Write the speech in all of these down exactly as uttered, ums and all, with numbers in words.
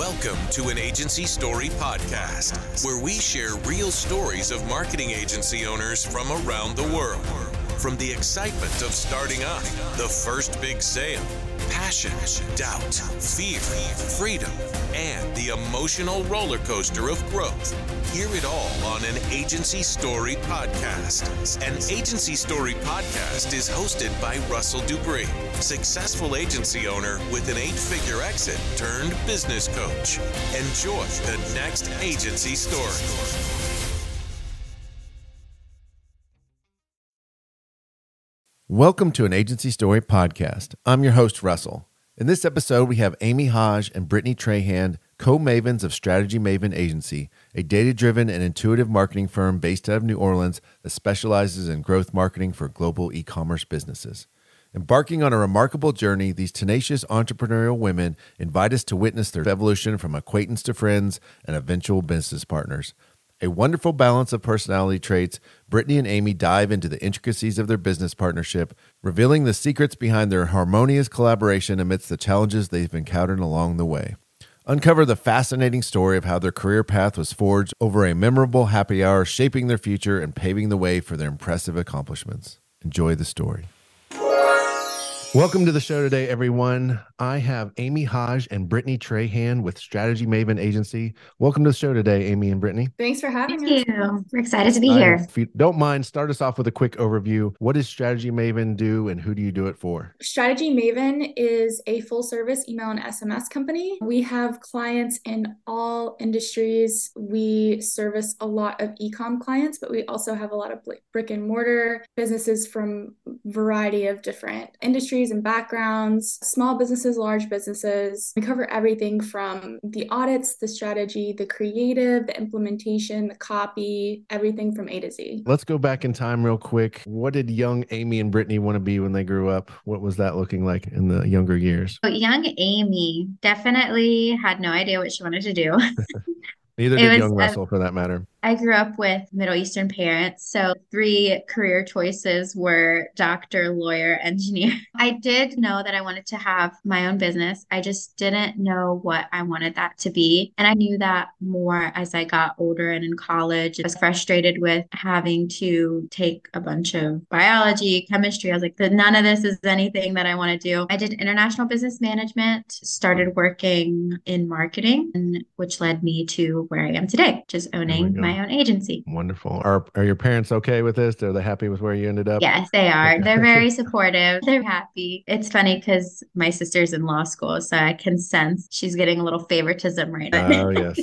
Welcome to an Agency Story podcast, where we share real stories of marketing agency owners from around the world. From the excitement of starting up, the first big sale, passion, doubt, fear, freedom, and the emotional roller coaster of growth. Hear it all on an Agency Story podcast. An Agency Story podcast is hosted by Russell Dupree, successful agency owner with an eight-figure exit turned business coach. Enjoy the next Agency Story. Welcome to an Agency Story podcast. I'm your host, Russell. In this episode, we have Amy Hage and Brittney Trahan, co-mavens of Strategy Maven Agency, a data-driven and intuitive marketing firm based out of New Orleans that specializes in growth marketing for global e-commerce businesses. Embarking on a remarkable journey, these tenacious entrepreneurial women invite us to witness their evolution from acquaintance to friends and eventual business partners. A wonderful balance of personality traits, Brittney and Amy dive into the intricacies of their business partnership, revealing the secrets behind their harmonious collaboration amidst the challenges they've encountered along the way. Uncover the fascinating story of how their career path was forged over a memorable happy hour, shaping their future and paving the way for their impressive accomplishments. Enjoy the story. Welcome to the show today, everyone. I have Amy Hage and Brittney Trahan with Strategy Maven Agency. Welcome to the show today, Amy and Brittney. Thanks for having Thank us. Thank you. We're excited to be I, here. If you don't mind, start us off with a quick overview. What does Strategy Maven do and who do you do it for? Strategy Maven is a full-service email and S M S company. We have clients in all industries. We service a lot of e-com clients, but we also have a lot of brick and mortar businesses from a variety of different industries and backgrounds, small businesses, large businesses. We cover everything from the audits, the strategy, the creative, the implementation, the copy, everything from A to Z. Let's go back in time real quick. What did young Amy and Brittney want to be when they grew up? What was that looking like in the younger years? But young Amy definitely had no idea what she wanted to do. Neither did young Russell, a, for that matter. I grew up with Middle Eastern parents, so three career choices were doctor, lawyer, engineer. I did know that I wanted to have my own business. I just didn't know what I wanted that to be. And I knew that more as I got older and in college. I was frustrated with having to take a bunch of biology, chemistry. I was like, none of this is anything that I want to do. I did international business management, started working in marketing, which led me to where I am today, just owning my own agency. Wonderful. Are are your parents okay with this? Are they happy with where you ended up? Yes, they are. Okay. They're very supportive. They're happy. It's funny because my sister's in law school, so I can sense she's getting a little favoritism right now. Oh, yes.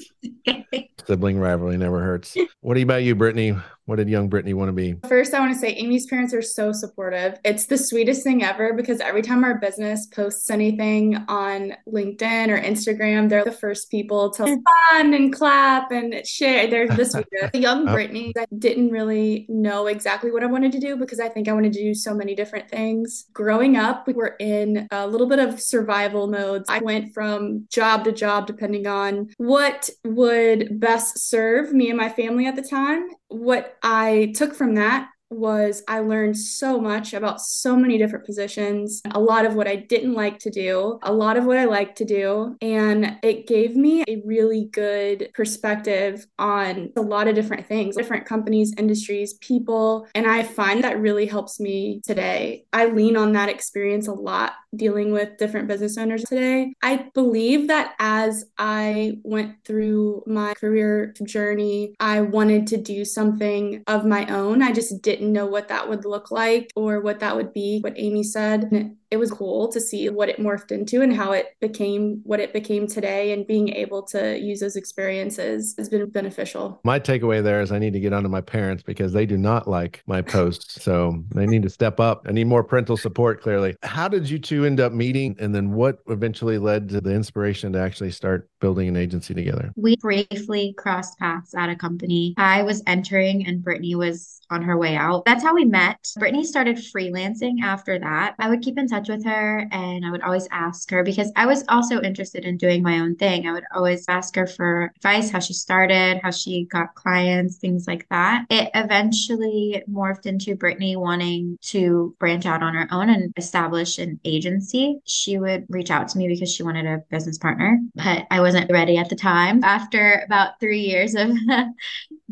Okay. Sibling rivalry never hurts. What about you, Brittney? What did young Brittney want to be? First, I want to say Amy's parents are so supportive. It's the sweetest thing ever because every time our business posts anything on LinkedIn or Instagram, they're the first people to fun and clap and share. They're the sweetest. Young Brittney, I didn't really know exactly what I wanted to do because I think I wanted to do so many different things. Growing up, we were in a little bit of survival mode. I went from job to job depending on what would best serve me and my family at the time. What I took from that was I learned so much about so many different positions, a lot of what I didn't like to do, a lot of what I liked to do. And it gave me a really good perspective on a lot of different things, different companies, industries, people. And I find that really helps me today. I lean on that experience a lot dealing with different business owners today. I believe that as I went through my career journey, I wanted to do something of my own. I just didn't know what that would look like or what that would be, what Amy said. It was cool to see what it morphed into and how it became what it became today, and being able to use those experiences has been beneficial. My takeaway there is I need to get onto my parents because they do not like my posts. So they need to step up. I need more parental support, clearly. How did you two end up meeting? And then what eventually led to the inspiration to actually start building an agency together? We briefly crossed paths at a company. I was entering and Brittney was on her way out. That's how we met. Brittney started freelancing after that. I would keep in touch touch with her, and I would always ask her, because I was also interested in doing my own thing. I would always ask her for advice, how she started, how she got clients, things like that. It eventually morphed into Brittney wanting to branch out on her own and establish an agency. She would reach out to me because she wanted a business partner, but I wasn't ready at the time. After about three years of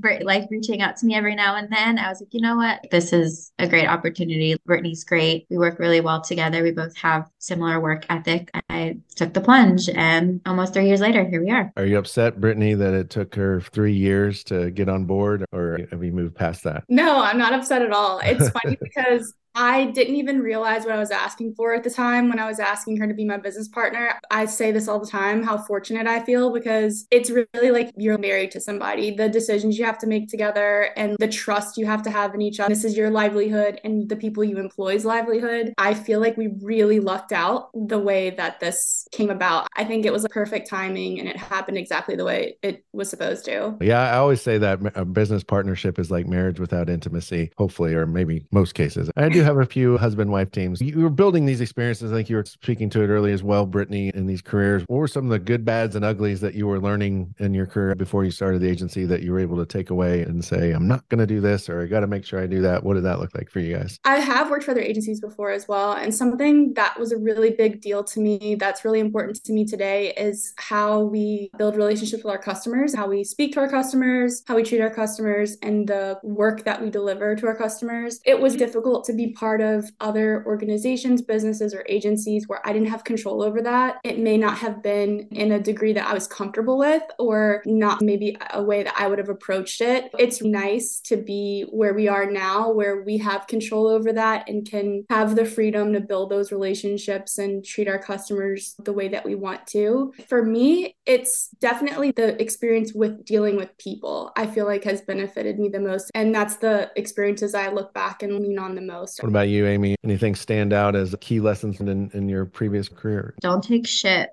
like reaching out to me every now and then, I was like, you know what? This is a great opportunity. Brittney's great. We work really well together. We both have similar work ethic. I took the plunge, and almost three years later, here we are. Are you upset, Brittney, that it took her three years to get on board, or have you moved past that? No, I'm not upset at all. It's funny because I didn't even realize what I was asking for at the time when I was asking her to be my business partner. I say this all the time, how fortunate I feel, because it's really like you're married to somebody. The decisions you have to make together and the trust you have to have in each other. This is your livelihood and the people you employ's livelihood. I feel like we really lucked out the way that this came about. I think it was a perfect timing, and it happened exactly the way it was supposed to. Yeah, I always say that a business partnership is like marriage without intimacy, hopefully, or maybe most cases. I do have a few husband-wife teams. You were building these experiences. I think you were speaking to it earlier as well, Brittney, in these careers. What were some of the good, bads, and uglies that you were learning in your career before you started the agency that you were able to take away and say, I'm not going to do this, or I got to make sure I do that? What did that look like for you guys? I have worked for other agencies before as well. And something that was a really big deal to me that's really important to me today is how we build relationships with our customers, how we speak to our customers, how we treat our customers, and the work that we deliver to our customers. It was difficult to be part of other organizations, businesses, or agencies where I didn't have control over that. It may not have been in a degree that I was comfortable with, or not maybe a way that I would have approached it. It's nice to be where we are now, where we have control over that and can have the freedom to build those relationships and treat our customers the way that we want to. For me, it's definitely the experience with dealing with people, I feel like, has benefited me the most. And that's the experiences I look back and lean on the most. What about you, Amy? Anything stand out as key lessons in, in your previous career? Don't take shit.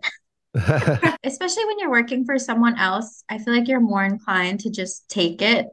Especially when you're working for someone else, I feel like you're more inclined to just take it.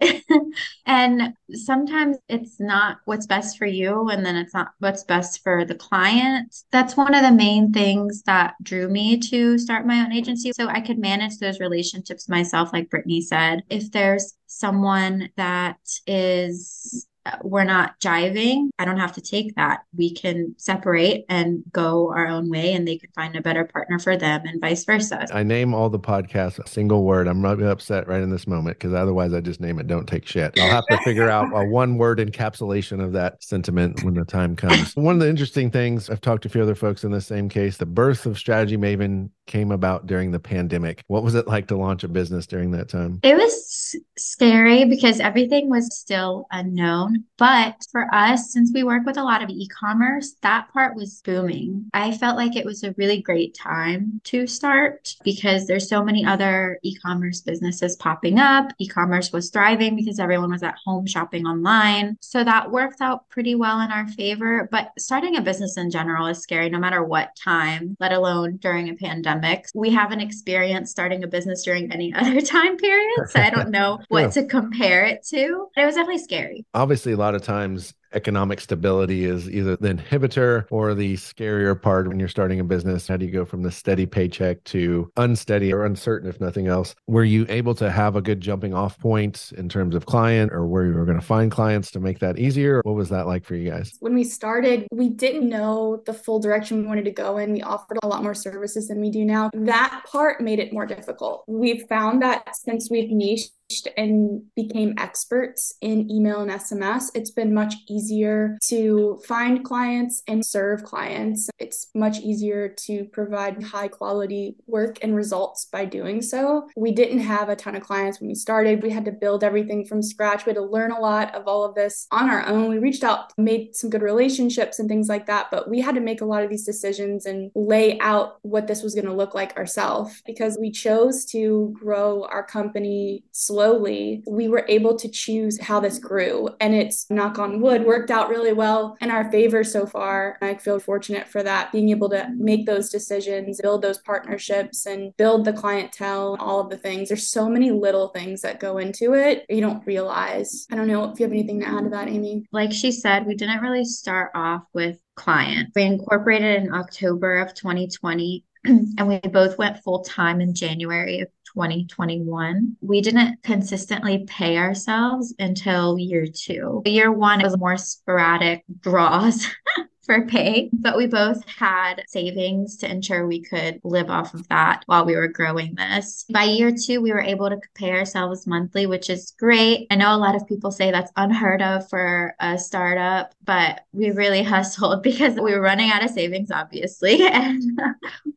And sometimes it's not what's best for you, and then it's not what's best for the client. That's one of the main things that drew me to start my own agency, so I could manage those relationships myself, like Brittney said. If there's someone that is... we're not jiving, I don't have to take that. We can separate and go our own way, and they can find a better partner for them, and vice versa. I name all the podcasts a single word. I'm not upset right in this moment, because otherwise I just name it Don't Take Shit. I'll have to figure out a one word encapsulation of that sentiment when the time comes. One of the interesting things, I've talked to a few other folks in the same case, the birth of Strategy Maven came about during the pandemic. What was it like to launch a business during that time? It was scary because everything was still unknown. But for us, since we work with a lot of e-commerce, that part was booming. I felt like it was a really great time to start because there's so many other e-commerce businesses popping up. E-commerce was thriving because everyone was at home shopping online. So that worked out pretty well in our favor. But starting a business in general is scary no matter what time, let alone during a pandemic. We haven't experienced starting a business during any other time period, so I don't know what yeah. to compare it to. But it was definitely scary. Obviously, a lot of times economic stability is either the inhibitor or the scarier part when you're starting a business. How do you go from the steady paycheck to unsteady or uncertain, if nothing else? Were you able to have a good jumping off point in terms of client, or where you were going to find clients to make that easier? What was that like for you guys? When we started, we didn't know the full direction we wanted to go in. We offered a lot more services than we do now. That part made it more difficult. We've found that since we've niched and became experts in email and S M S, it's been much easier to find clients and serve clients. It's much easier to provide high quality work and results by doing so. We didn't have a ton of clients when we started. We had to build everything from scratch. We had to learn a lot of all of this on our own. We reached out, made some good relationships and things like that, but we had to make a lot of these decisions and lay out what this was going to look like ourselves, because we chose to grow our company slowly slowly, we were able to choose how this grew. And it's, knock on wood, worked out really well in our favor so far. I feel fortunate for that, being able to make those decisions, build those partnerships, and build the clientele, all of the things. There's so many little things that go into it you don't realize. I don't know if you have anything to add to that, Amy. Like she said, we didn't really start off with client. We incorporated in October of twenty twenty, and we both went full-time in January of twenty twenty-one. We didn't consistently pay ourselves until year two. Year one was more sporadic draws for pay, but we both had savings to ensure we could live off of that while we were growing this. By year two, we were able to pay ourselves monthly, which is great. I know a lot of people say that's unheard of for a startup, but we really hustled because we were running out of savings, obviously. And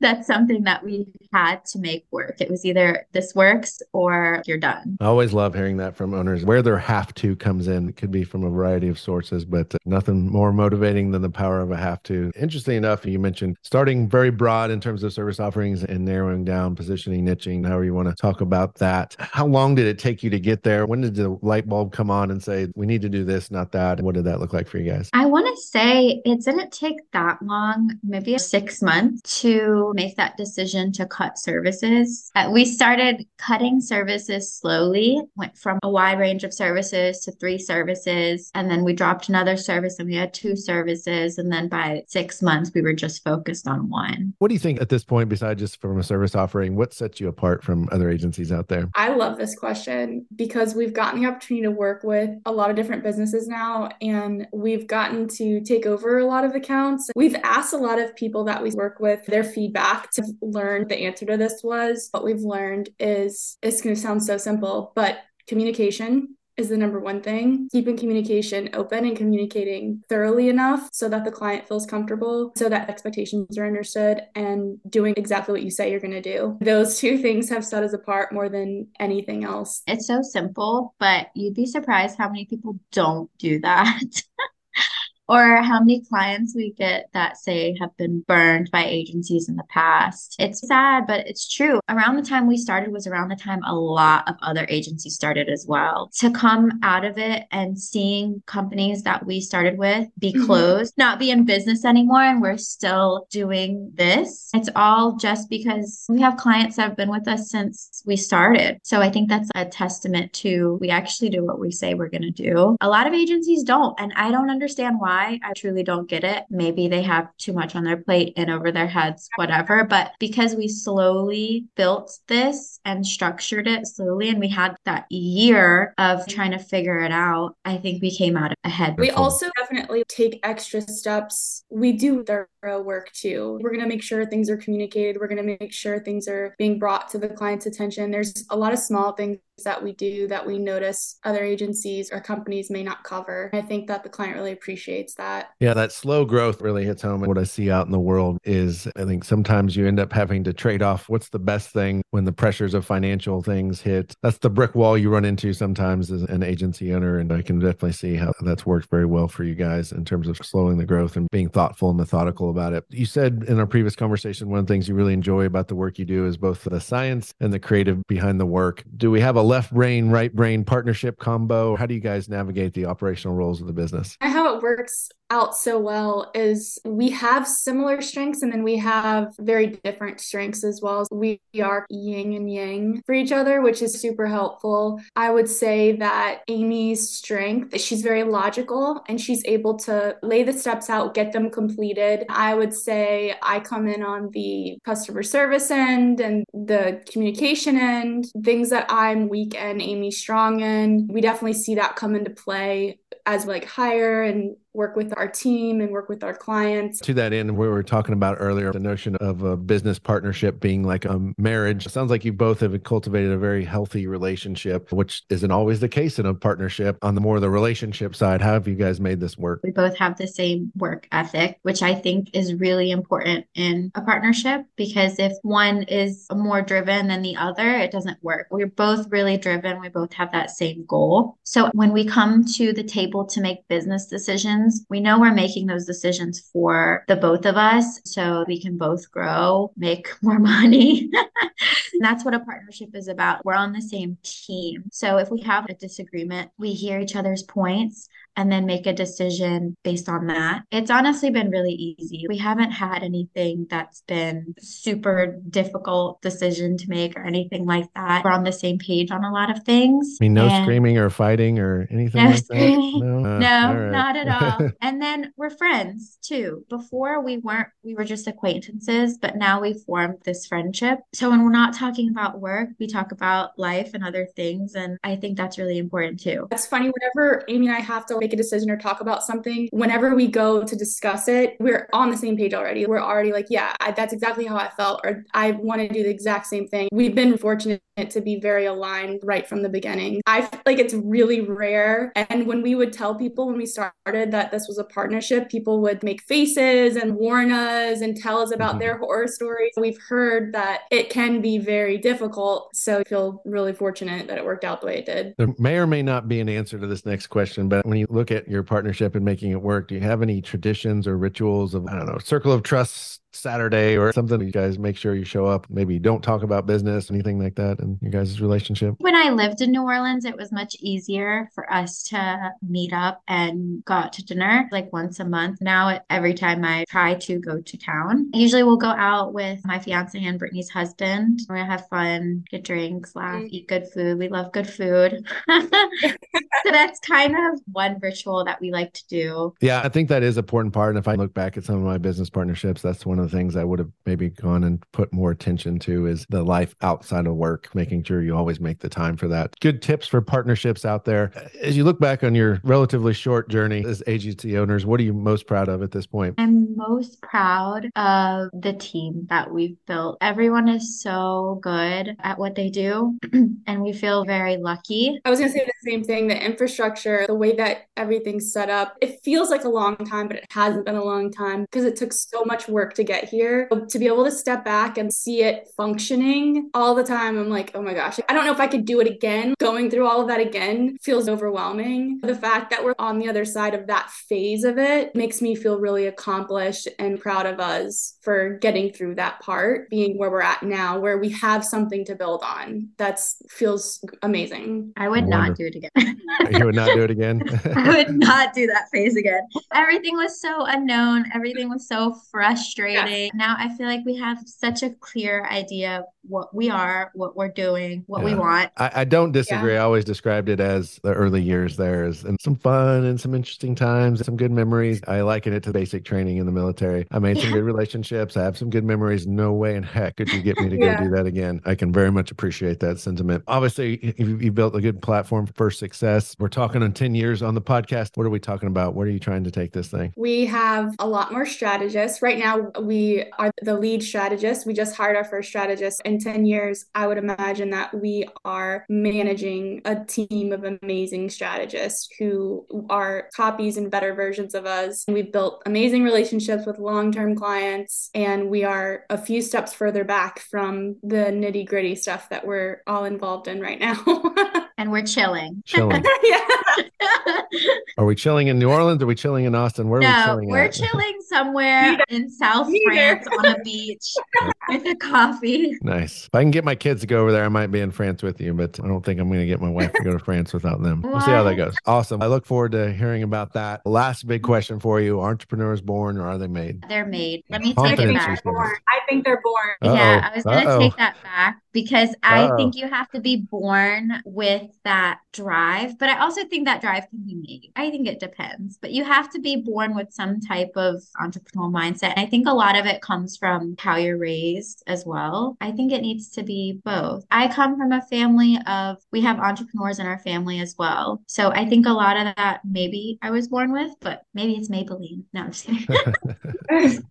that's something that we had to make work. It was either this works or you're done. I always love hearing that from owners, where their have to comes in. It could be from a variety of sources, but nothing more motivating than the power of a have to. Interesting enough, you mentioned starting very broad in terms of service offerings and narrowing down, positioning, niching, however you want to talk about that. How long did it take you to get there? When did the light bulb come on and say, we need to do this, not that? What did that look like for you guys? I want to say it didn't take that long, maybe six months to make that decision to cut services. Uh, we started cutting services slowly, went from a wide range of services to three services, and then we dropped another service and we had two services. And then by six months, we were just focused on one. What do you think at this point, besides just from a service offering, what sets you apart from other agencies out there? I love this question because we've gotten the opportunity to work with a lot of different businesses now, and we've gotten to take over a lot of accounts. We've asked a lot of people that we work with their feedback to learn the answer to this was. What we've learned is, it's going to sound so simple, but communication is the number one thing. Keeping communication open and communicating thoroughly enough so that the client feels comfortable, so that expectations are understood, and doing exactly what you say you're going to do. Those two things have set us apart more than anything else. It's so simple, but you'd be surprised how many people don't do that. Or how many clients we get that say have been burned by agencies in the past. It's sad, but it's true. Around the time we started was around the time a lot of other agencies started as well. To come out of it and seeing companies that we started with be closed, not be in business anymore, and we're still doing this. It's all just because we have clients that have been with us since we started. So I think that's a testament to we actually do what we say we're going to do. A lot of agencies don't, and I don't understand why. I truly don't get it. Maybe they have too much on their plate and over their heads, whatever. But because we slowly built this and structured it slowly, and we had that year of trying to figure it out, I think we came out ahead. We also definitely take extra steps. We do thorough work too. We're going to make sure things are communicated. We're going to make sure things are being brought to the client's attention. There's a lot of small things that we do that we notice other agencies or companies may not cover. I think that the client really appreciates that. Yeah, that slow growth really hits home. And what I see out in the world is I think sometimes you end up having to trade off what's the best thing when the pressures of financial things hit. That's the brick wall you run into sometimes as an agency owner. And I can definitely see how that's worked very well for you guys in terms of slowing the growth and being thoughtful and methodical about it. You said in our previous conversation, one of the things you really enjoy about the work you do is both the science and the creative behind the work. Do we have a left brain, right brain partnership combo? How do you guys navigate the operational roles of the business? How it works out so well is we have similar strengths, and then we have very different strengths as well. We are yin and yang for each other, which is super helpful. I would say that Amy's strength, she's very logical and she's able to lay the steps out, get them completed. I would say I come in on the customer service end and the communication end, things that I'm weak in, Amy's strong in. We definitely see that come into play as we like hire and work with our team and work with our clients. To that end, we were talking about earlier, the notion of a business partnership being like a marriage. It sounds like you both have cultivated a very healthy relationship, which isn't always the case in a partnership. On the more of the relationship side, how have you guys made this work? We both have the same work ethic, which I think is really important in a partnership, because if one is more driven than the other, it doesn't work. We're both really driven. We both have that same goal. So when we come to the table to make business decisions, we know we're making those decisions for the both of us so we can both grow, make more money, That's what a partnership is about. We're on the same team. So if we have a disagreement, we hear each other's points and then make a decision based on that. It's honestly been really easy. We haven't had anything that's been super difficult decision to make or anything like that. We're on the same page on a lot of things. I mean, no and screaming or fighting or anything no like screaming. that? No, uh, no right. not at all. And then we're friends too. Before we weren't, we were just acquaintances, but now we've formed this friendship. So when we're not talking about work, we talk about life and other things. And I think that's really important too. That's funny. Whenever Amy and I have to make a decision or talk about something, whenever we go to discuss it, we're on the same page already. We're already like, yeah, I, that's exactly how I felt, or I want to do the exact same thing. We've been fortunate to be very aligned right from the beginning. I feel like it's really rare. And when we would tell people when we started that this was a partnership, people would make faces and warn us and tell us about mm-hmm. their horror stories. We've heard that it can be very difficult. So I feel really fortunate that it worked out the way it did. There may or may not be an answer to this next question, but when you look at your partnership and making it work, do you have any traditions or rituals of, I don't know, circle of trust Saturday or something? You guys make sure you show up. Maybe you don't talk about business, anything like that in your guys' relationship. When I lived in New Orleans, it was much easier for us to meet up and go out to dinner like once a month. Now, every time I try to go to town, usually we'll go out with my fiance and Brittney's husband. We're going to have fun, get drinks, laugh, eat good food. We love good food. So that's kind of one ritual that we like to do. Yeah, I think that is an important part. And if I look back at some of my business partnerships, that's one of the things I would have maybe gone and put more attention to is the life outside of work, making sure you always make the time for that. Good tips for partnerships out there. As you look back on your relatively short journey as agency owners, what are you most proud of at this point? I'm most proud of the team that we've built. Everyone is so good at what they do, and we feel very lucky. I was going to say the same thing, the infrastructure, the way that everything's set up. It feels like a long time, but it hasn't been a long time because it took so much work to get get here. To be able to step back and see it functioning all the time, I'm like, oh my gosh, I don't know if I could do it again. Going through all of that again feels overwhelming. The fact that we're on the other side of that phase of it makes me feel really accomplished and proud of us for getting through that part, being where we're at now, where we have something to build on. That feels amazing. I would not do it again. You would not do it again? I would not do that phase again. Everything was so unknown. Everything was so frustrating. Yeah. Now I feel like we have such a clear idea of what we are, what we're doing, what yeah. we want. I, I don't disagree. Yeah. I always described it as the early years there is and some fun and some interesting times, and some good memories. I liken it to basic training in the military. I made yeah. some good relationships. I have some good memories. No way in heck could you get me to yeah. go do that again. I can very much appreciate that sentiment. Obviously, you, you built a good platform for success. We're talking on ten years on the podcast. What are we talking about? Where are you trying to take this thing? We have a lot more strategists. Right now, we are the lead strategist. We just hired our first strategist. In ten years, I would imagine that we are managing a team of amazing strategists who are copies and better versions of us. And we've built amazing relationships with long-term clients, and we are a few steps further back from the nitty-gritty stuff that we're all involved in right now. And we're chilling. Chilling. Yeah. Are we chilling in New Orleans? Are we chilling in Austin? Where are no, we chilling we're at? chilling somewhere in South France on a beach with a coffee. Nice. If I can get my kids to go over there, I might be in France with you, but I don't think I'm going to get my wife to go to France without them. What? We'll see how that goes. Awesome. I look forward to hearing about that. Last big question for you. Are entrepreneurs born or are they made? They're made. Let me take it back. Born. I think they're born. Uh-oh. Yeah, I was going to take that back because Uh-oh. I think you have to be born with that drive, but I also think that drive can be made. I think it depends, but you have to be born with some type of entrepreneurial mindset. I think a lot of it comes from how you're raised as well. I think it needs to be both. I come from a family of, we have entrepreneurs in our family as well. So I think a lot of that maybe I was born with, but maybe it's Maybelline. No, I'm just kidding.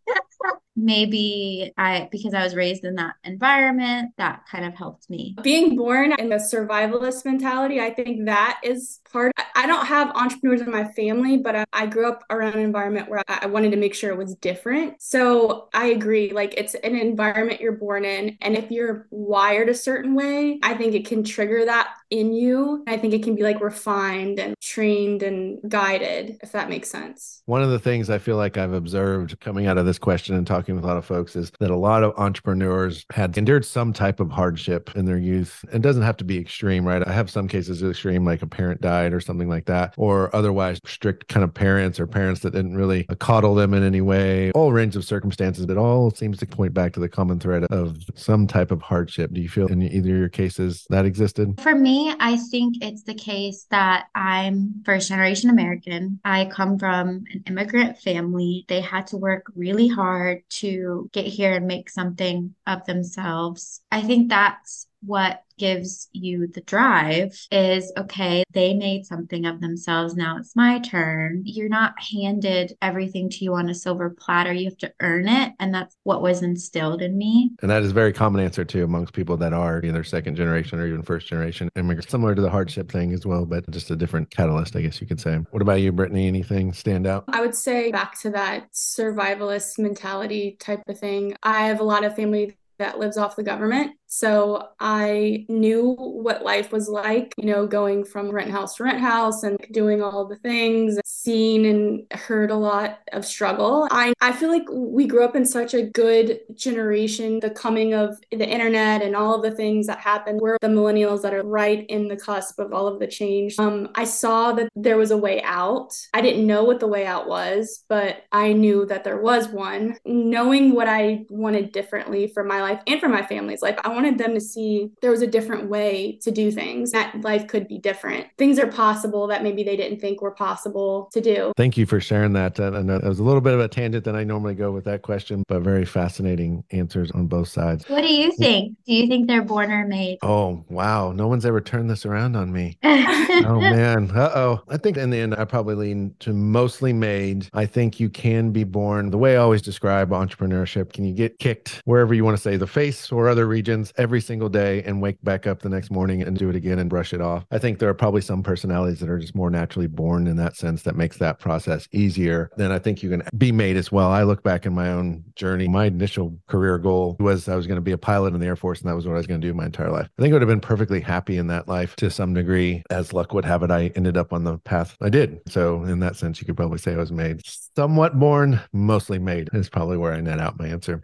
Maybe I, because I was raised in that environment, that kind of helped me. Being born in the survivalist mentality, I think that is part. I don't have entrepreneurs in my family, but I, I grew up around an environment where I, I wanted to make sure it was different. So I agree, like it's an environment you're born in. And if you're wired a certain way, I think it can trigger that in you. I think it can be like refined and trained and guided, if that makes sense. One of the things I feel like I've observed coming out of this question and talking with a lot of folks is that a lot of entrepreneurs had endured some type of hardship in their youth. It doesn't have to be extreme, right? I have some cases extreme, like a parent died or something like that, or otherwise strict kind of parents or parents that didn't really coddle them in any way, all range of circumstances, but all seems to point back to the common thread of some type of hardship. Do you feel in either of your cases that existed? For me, I think it's the case that I'm first generation American. I come from an immigrant family. They had to work really hard to get here and make something of themselves. I think that's what gives you the drive is, okay, they made something of themselves. Now it's my turn. You're not handed everything to you on a silver platter. You have to earn it. And that's what was instilled in me. And that is a very common answer too, amongst people that are either second generation or even first generation immigrants, similar to the hardship thing as well, but just a different catalyst, I guess you could say. What about you, Brittney? Anything stand out? I would say back to that survivalist mentality type of thing. I have a lot of family that lives off the government. So I knew what life was like, you know, going from rent house to rent house and doing all the things, seen and heard a lot of struggle. I, I feel like we grew up in such a good generation, the coming of the internet and all of the things that happened. We're the millennials that are right in the cusp of all of the change. Um, I saw that there was a way out. I didn't know what the way out was, but I knew that there was one. Knowing what I wanted differently for my life and for my family's life, I wanted wanted them to see there was a different way to do things, that life could be different. Things are possible that maybe they didn't think were possible to do. Thank you for sharing that. I know that was a little bit of a tangent that I normally go with that question, but very fascinating answers on both sides. What do you think? Do you think they're born or made? Oh, wow. No one's ever turned this around on me. Oh, man. Uh-oh. I think in the end, I probably lean to mostly made. I think you can be born. The way I always describe entrepreneurship, can you get kicked wherever you want to say, the face or other regions, every single day and wake back up the next morning and do it again and brush it off? I think there are probably some personalities that are just more naturally born in that sense that makes that process easier. Then I think you can be made as well. I look back in my own journey. My initial career goal was I was going to be a pilot in the Air Force, and that was what I was going to do my entire life. I think I would have been perfectly happy in that life to some degree. As luck would have it, I ended up on the path I did. So in that sense, you could probably say I was made. Somewhat born, mostly made is probably where I net out my answer.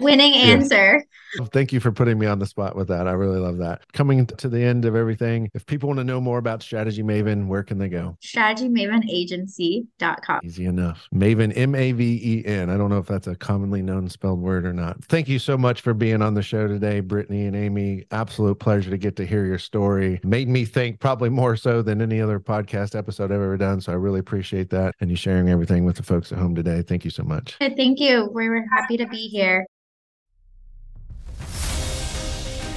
Winning answer. Yeah. Thank you for putting me on the spot with that. I really love that. Coming to the end of everything, if people want to know more about Strategy Maven, where can they go? strategy maven agency dot com. Easy enough. Maven, M A V E N. I don't know if that's a commonly known spelled word or not. Thank you so much for being on the show today, Brittney and Amy. Absolute pleasure to get to hear your story. Made me think probably more so than any other podcast episode I've ever done. So I really appreciate that. And you sharing everything with the folks at home today. Thank you so much. Thank you. We were happy to be here.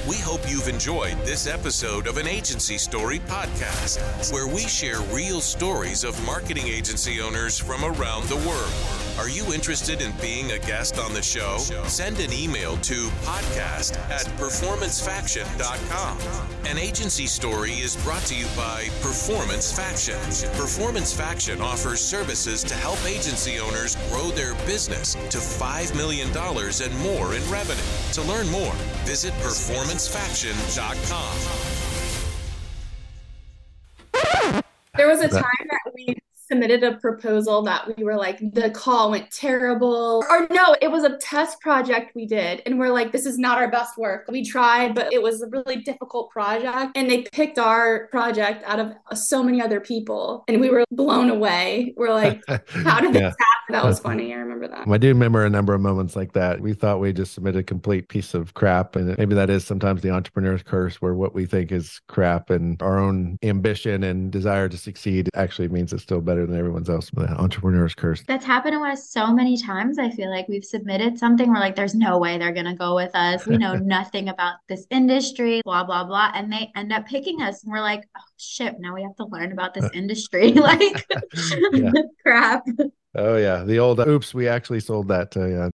We hope you've enjoyed this episode of an Agency Story podcast, where we share real stories of marketing agency owners from around the world. Are you interested in being a guest on the show? Send an email to podcast at performance faction dot com. An Agency Story is brought to you by Performance Faction. Performance Faction offers services to help agency owners grow their business to five million dollars and more in revenue. To learn more, visit performance faction dot com. There was a time that we submitted a proposal that we were like, the call went terrible. Or no, it was a test project we did. And we're like, this is not our best work. We tried, but it was a really difficult project. And they picked our project out of so many other people. And we were blown away. We're like, how did yeah. this happen? That was funny. I remember that. I do remember a number of moments like that. We thought we just submitted a complete piece of crap. And maybe that is sometimes the entrepreneur's curse, where what we think is crap and our own ambition and desire to succeed actually means it's still better than everyone's else. But that entrepreneur's curse. That's happened to us so many times. I feel like we've submitted something. We're like, there's no way they're going to go with us. We know nothing about this industry, blah, blah, blah. And they end up picking us. And we're like, oh, shit, now we have to learn about this industry. Like, crap. Oh, yeah. The old, oops, we actually sold that to uh,